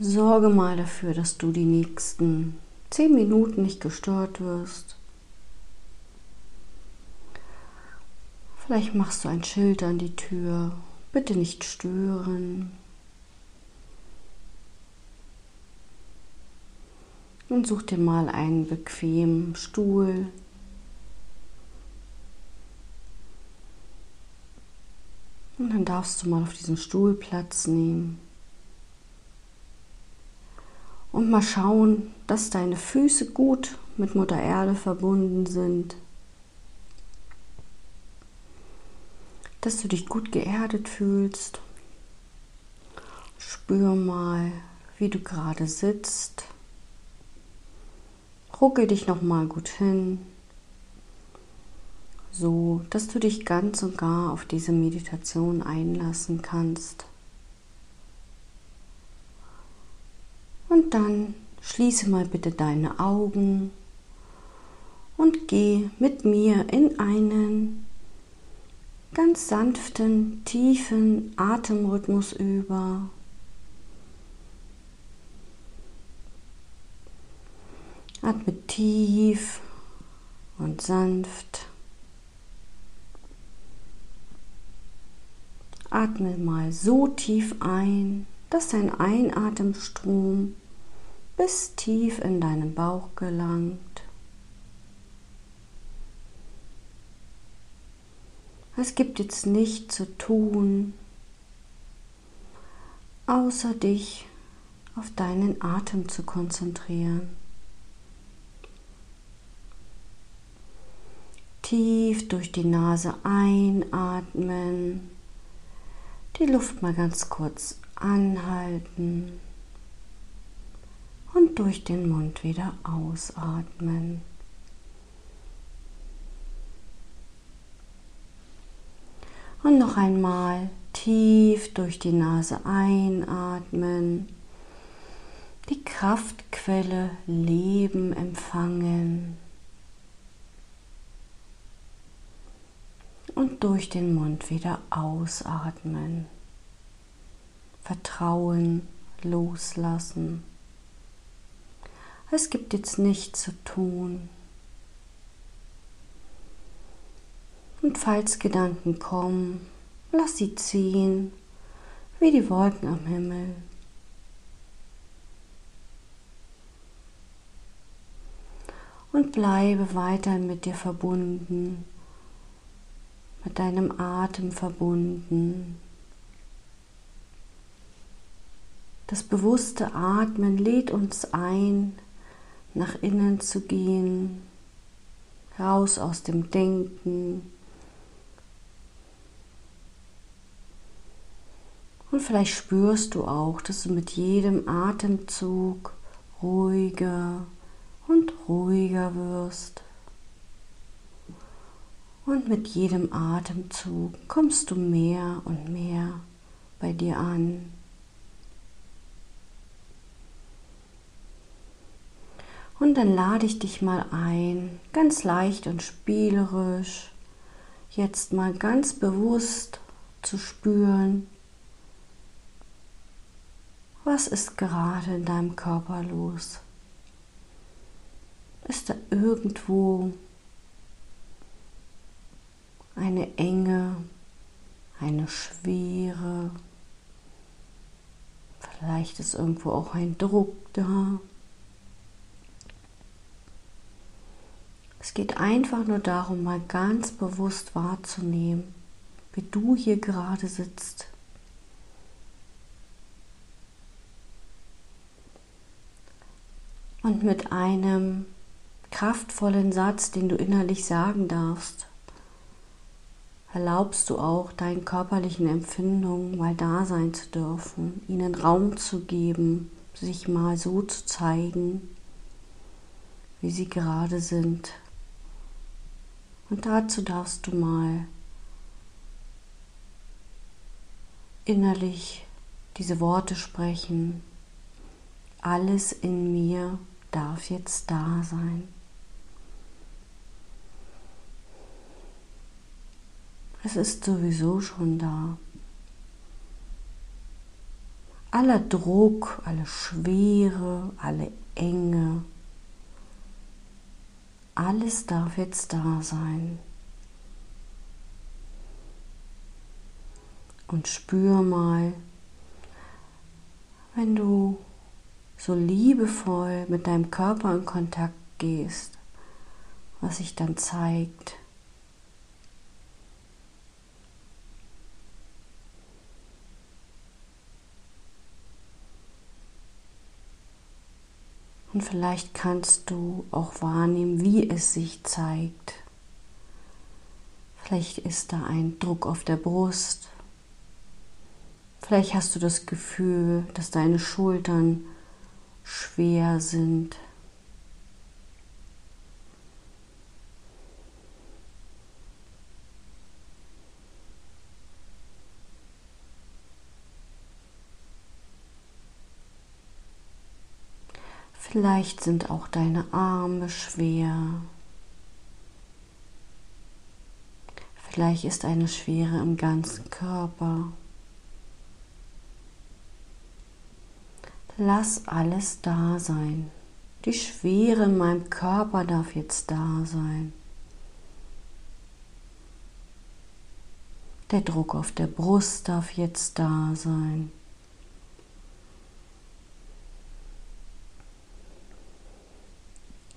Sorge mal dafür, dass du die nächsten 10 Minuten nicht gestört wirst. Vielleicht machst du ein Schild an die Tür. Bitte nicht stören. Und such dir mal einen bequemen Stuhl. Und dann darfst du mal auf diesem Stuhl Platz nehmen. Und mal schauen, dass deine Füße gut mit Mutter Erde verbunden sind. Dass du dich gut geerdet fühlst. Spür mal, wie du gerade sitzt. Rucke dich nochmal gut hin, so dass du dich ganz und gar auf diese Meditation einlassen kannst. Und dann schließe mal bitte deine Augen und geh mit mir in einen ganz sanften, tiefen Atemrhythmus über. Atme tief und sanft. Atme mal so tief ein, dass dein Einatemstrom bis tief in deinen Bauch gelangt. Es gibt jetzt nichts zu tun, außer dich auf deinen Atem zu konzentrieren. Tief durch die Nase einatmen, die Luft mal ganz kurz anhalten und durch den Mund wieder ausatmen. Und noch einmal tief durch die Nase einatmen, die Kraftquelle Leben empfangen und durch den Mund wieder ausatmen, Vertrauen loslassen. Es gibt jetzt nichts zu tun. Und falls Gedanken kommen, lass sie ziehen, wie die Wolken am Himmel. Und bleibe weiterhin mit dir verbunden, mit deinem Atem verbunden. Das bewusste Atmen lädt uns ein, nach innen zu gehen, raus aus dem Denken. Und vielleicht spürst du auch, dass du mit jedem Atemzug ruhiger und ruhiger wirst. Und mit jedem Atemzug kommst du mehr und mehr bei dir an. Und dann lade ich dich mal ein, ganz leicht und spielerisch, jetzt mal ganz bewusst zu spüren, was ist gerade in deinem Körper los? Ist da irgendwo eine Enge, eine Schwere? Vielleicht ist irgendwo auch ein Druck da. Es geht einfach nur darum, mal ganz bewusst wahrzunehmen, wie du hier gerade sitzt. Und mit einem kraftvollen Satz, den du innerlich sagen darfst, erlaubst du auch deinen körperlichen Empfindungen mal da sein zu dürfen, ihnen Raum zu geben, sich mal so zu zeigen, wie sie gerade sind. Und dazu darfst du mal innerlich diese Worte sprechen. Alles in mir darf jetzt da sein. Es ist sowieso schon da. Aller Druck, alle Schwere, alle Enge, alles darf jetzt da sein. Und spür mal, wenn du so liebevoll mit deinem Körper in Kontakt gehst, was sich dann zeigt. Und vielleicht kannst du auch wahrnehmen, wie es sich zeigt. Vielleicht ist da ein Druck auf der Brust. Vielleicht hast du das Gefühl, dass deine Schultern schwer sind. Vielleicht sind auch deine Arme schwer. Vielleicht ist eine Schwere im ganzen Körper. Lass alles da sein. Die Schwere in meinem Körper darf jetzt da sein. Der Druck auf der Brust darf jetzt da sein.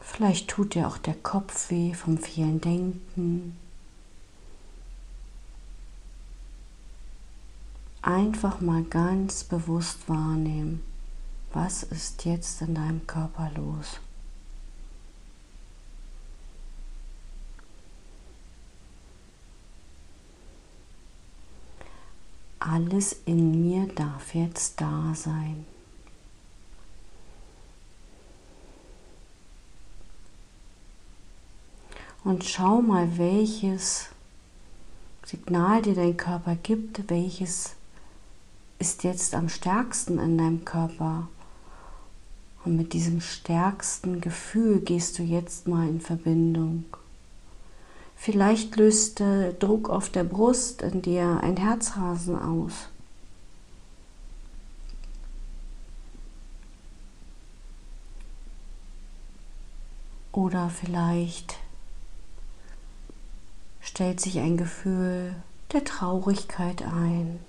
Vielleicht tut dir auch der Kopf weh vom vielen Denken. Einfach mal ganz bewusst wahrnehmen, was ist jetzt in deinem Körper los? Alles in mir darf jetzt da sein. Und schau mal, welches Signal dir dein Körper gibt, welches ist jetzt am stärksten in deinem Körper. Und mit diesem stärksten Gefühl gehst du jetzt mal in Verbindung. Vielleicht löst der Druck auf der Brust in dir ein Herzrasen aus. Oder vielleicht stellt sich ein Gefühl der Traurigkeit ein.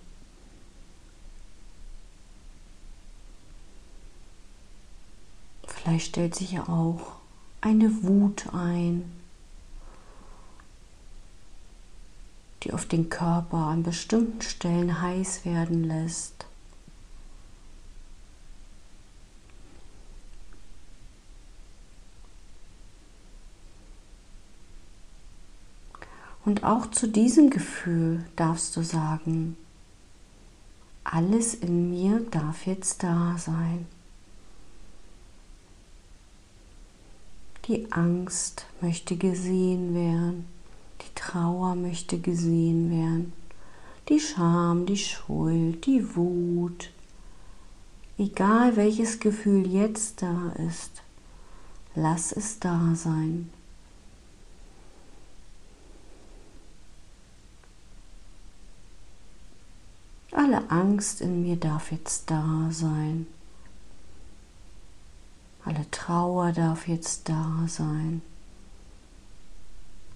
Vielleicht stellt sich ja auch eine Wut ein, die auf den Körper an bestimmten Stellen heiß werden lässt. Und auch zu diesem Gefühl darfst du sagen, alles in mir darf jetzt da sein. Die Angst möchte gesehen werden, die Trauer möchte gesehen werden, die Scham, die Schuld, die Wut. Egal welches Gefühl jetzt da ist, lass es da sein. Alle Angst in mir darf jetzt da sein. Alle Trauer darf jetzt da sein.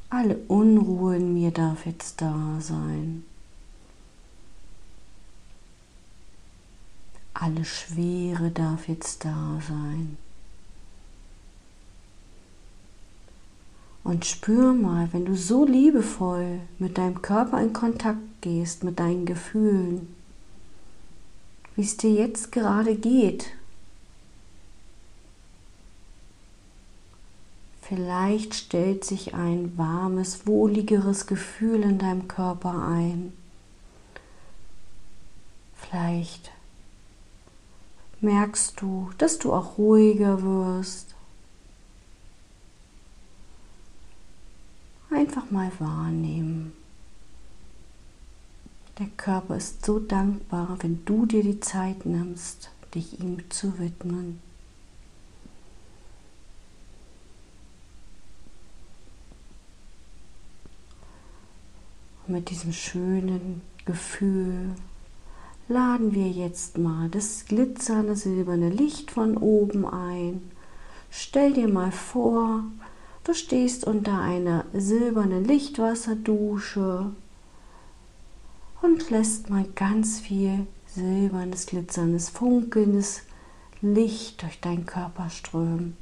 Alle Unruhe in mir darf jetzt da sein. Alle Schwere darf jetzt da sein. Und spür mal, wenn du so liebevoll mit deinem Körper in Kontakt gehst, mit deinen Gefühlen, wie es dir jetzt gerade geht. Vielleicht stellt sich ein warmes, wohligeres Gefühl in deinem Körper ein. Vielleicht merkst du, dass du auch ruhiger wirst. Einfach mal wahrnehmen. Der Körper ist so dankbar, wenn du dir die Zeit nimmst, dich ihm zu widmen. mit diesem schönen Gefühl laden wir jetzt mal das glitzernde silberne Licht von oben ein. Stell dir mal vor, du stehst unter einer silbernen Lichtwasserdusche und lässt mal ganz viel silbernes, glitzerndes, funkelndes Licht durch deinen Körper strömen.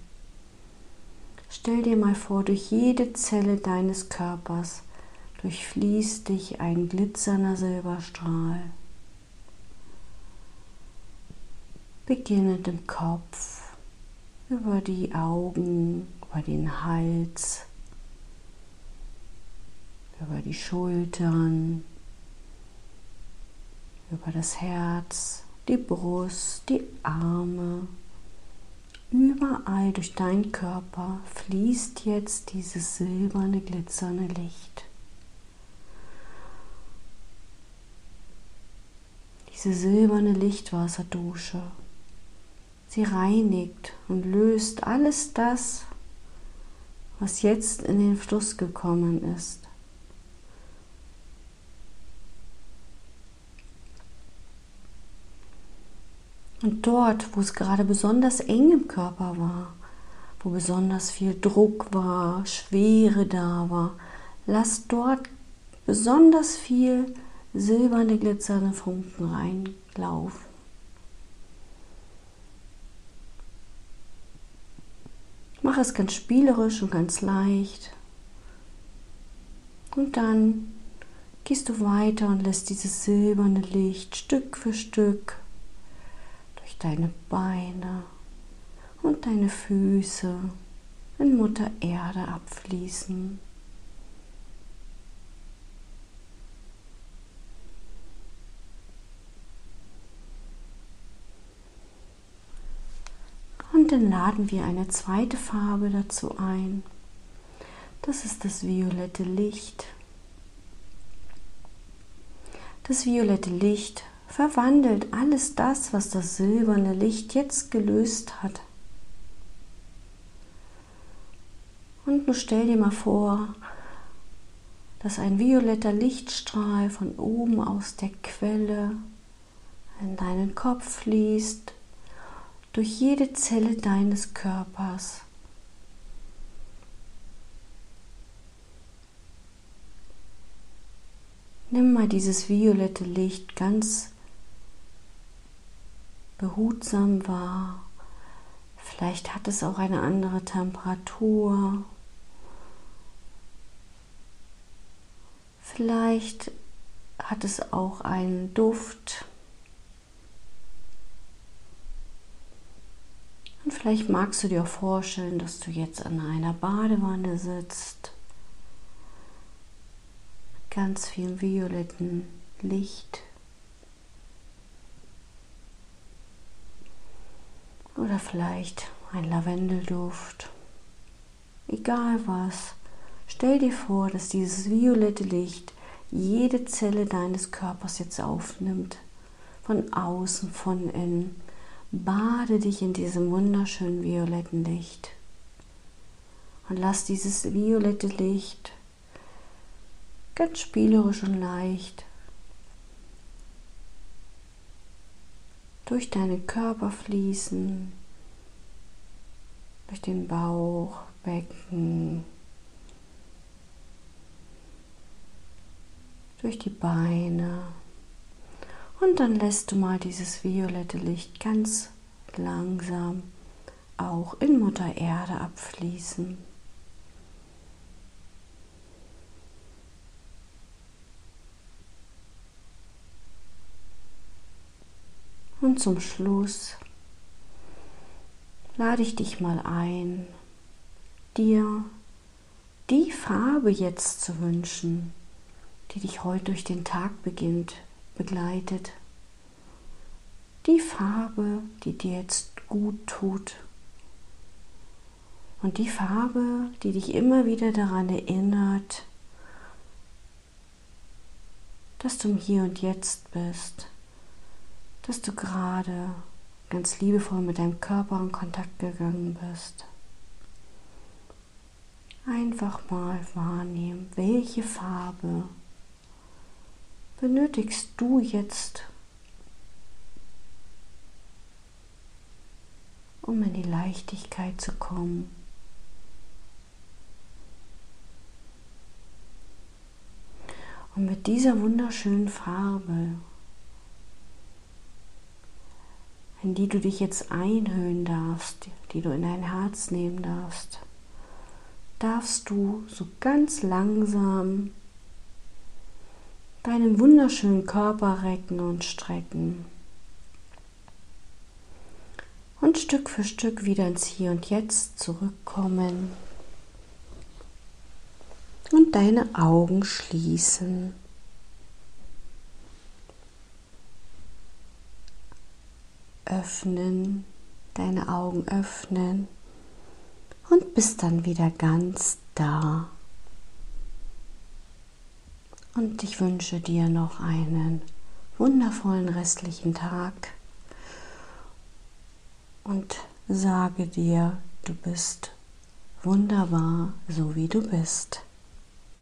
Stell dir mal vor, durch jede Zelle deines Körpers durchfließt dich ein glitzernder Silberstrahl. Beginnend im Kopf, über die Augen, über den Hals, über die Schultern, über das Herz, die Brust, die Arme. Überall durch deinen Körper fließt jetzt dieses silberne, glitzernde Licht. Diese silberne Lichtwasserdusche, sie reinigt und löst alles das, was jetzt in den Fluss gekommen ist. Und dort, wo es gerade besonders eng im Körper war, wo besonders viel Druck war, Schwere da war, lass dort besonders viel silberne, glitzernde Funken reinlaufen. Mach es ganz spielerisch und ganz leicht. Und dann gehst du weiter und lässt dieses silberne Licht Stück für Stück deine Beine und deine Füße in Mutter Erde abfließen. Und dann laden wir eine zweite Farbe dazu ein. Das ist das violette Licht. Das violette Licht verwandelt alles das, was das silberne Licht jetzt gelöst hat. Und nun stell dir mal vor, dass ein violetter Lichtstrahl von oben aus der Quelle in deinen Kopf fließt, durch jede Zelle deines Körpers. Nimm mal dieses violette Licht ganz behutsam wahr. Vielleicht hat es auch eine andere Temperatur. Vielleicht hat es auch einen Duft. Und vielleicht magst du dir auch vorstellen, dass du jetzt an einer Badewanne sitzt. Ganz viel violetten Licht. Oder vielleicht ein Lavendelduft. Egal was, stell dir vor, dass dieses violette Licht jede Zelle deines Körpers jetzt aufnimmt. Von außen, von innen. Bade dich in diesem wunderschönen violetten Licht. Und lass dieses violette Licht ganz spielerisch und leicht durch deinen Körper fließen, durch den Bauch, Becken, durch die Beine. Und dann lässt du mal dieses violette Licht ganz langsam auch in Mutter Erde abfließen. Und zum Schluss lade ich dich mal ein, dir die Farbe jetzt zu wünschen, die dich heute durch den Tag begleitet. Die Farbe, die dir jetzt gut tut. Und die Farbe, die dich immer wieder daran erinnert, dass du im Hier und Jetzt bist. Dass du gerade ganz liebevoll mit deinem Körper in Kontakt gegangen bist. Einfach mal wahrnehmen, welche Farbe benötigst du jetzt, um in die Leichtigkeit zu kommen? Und mit dieser wunderschönen Farbe, in die du dich jetzt einhüllen darfst, die du in dein Herz nehmen darfst, darfst du so ganz langsam deinen wunderschönen Körper recken und strecken und Stück für Stück wieder ins Hier und Jetzt zurückkommen und deine Augen schließen. Öffnen, deine Augen öffnen und bist dann wieder ganz da. Und ich wünsche dir noch einen wundervollen restlichen Tag und sage dir, du bist wunderbar, so wie du bist.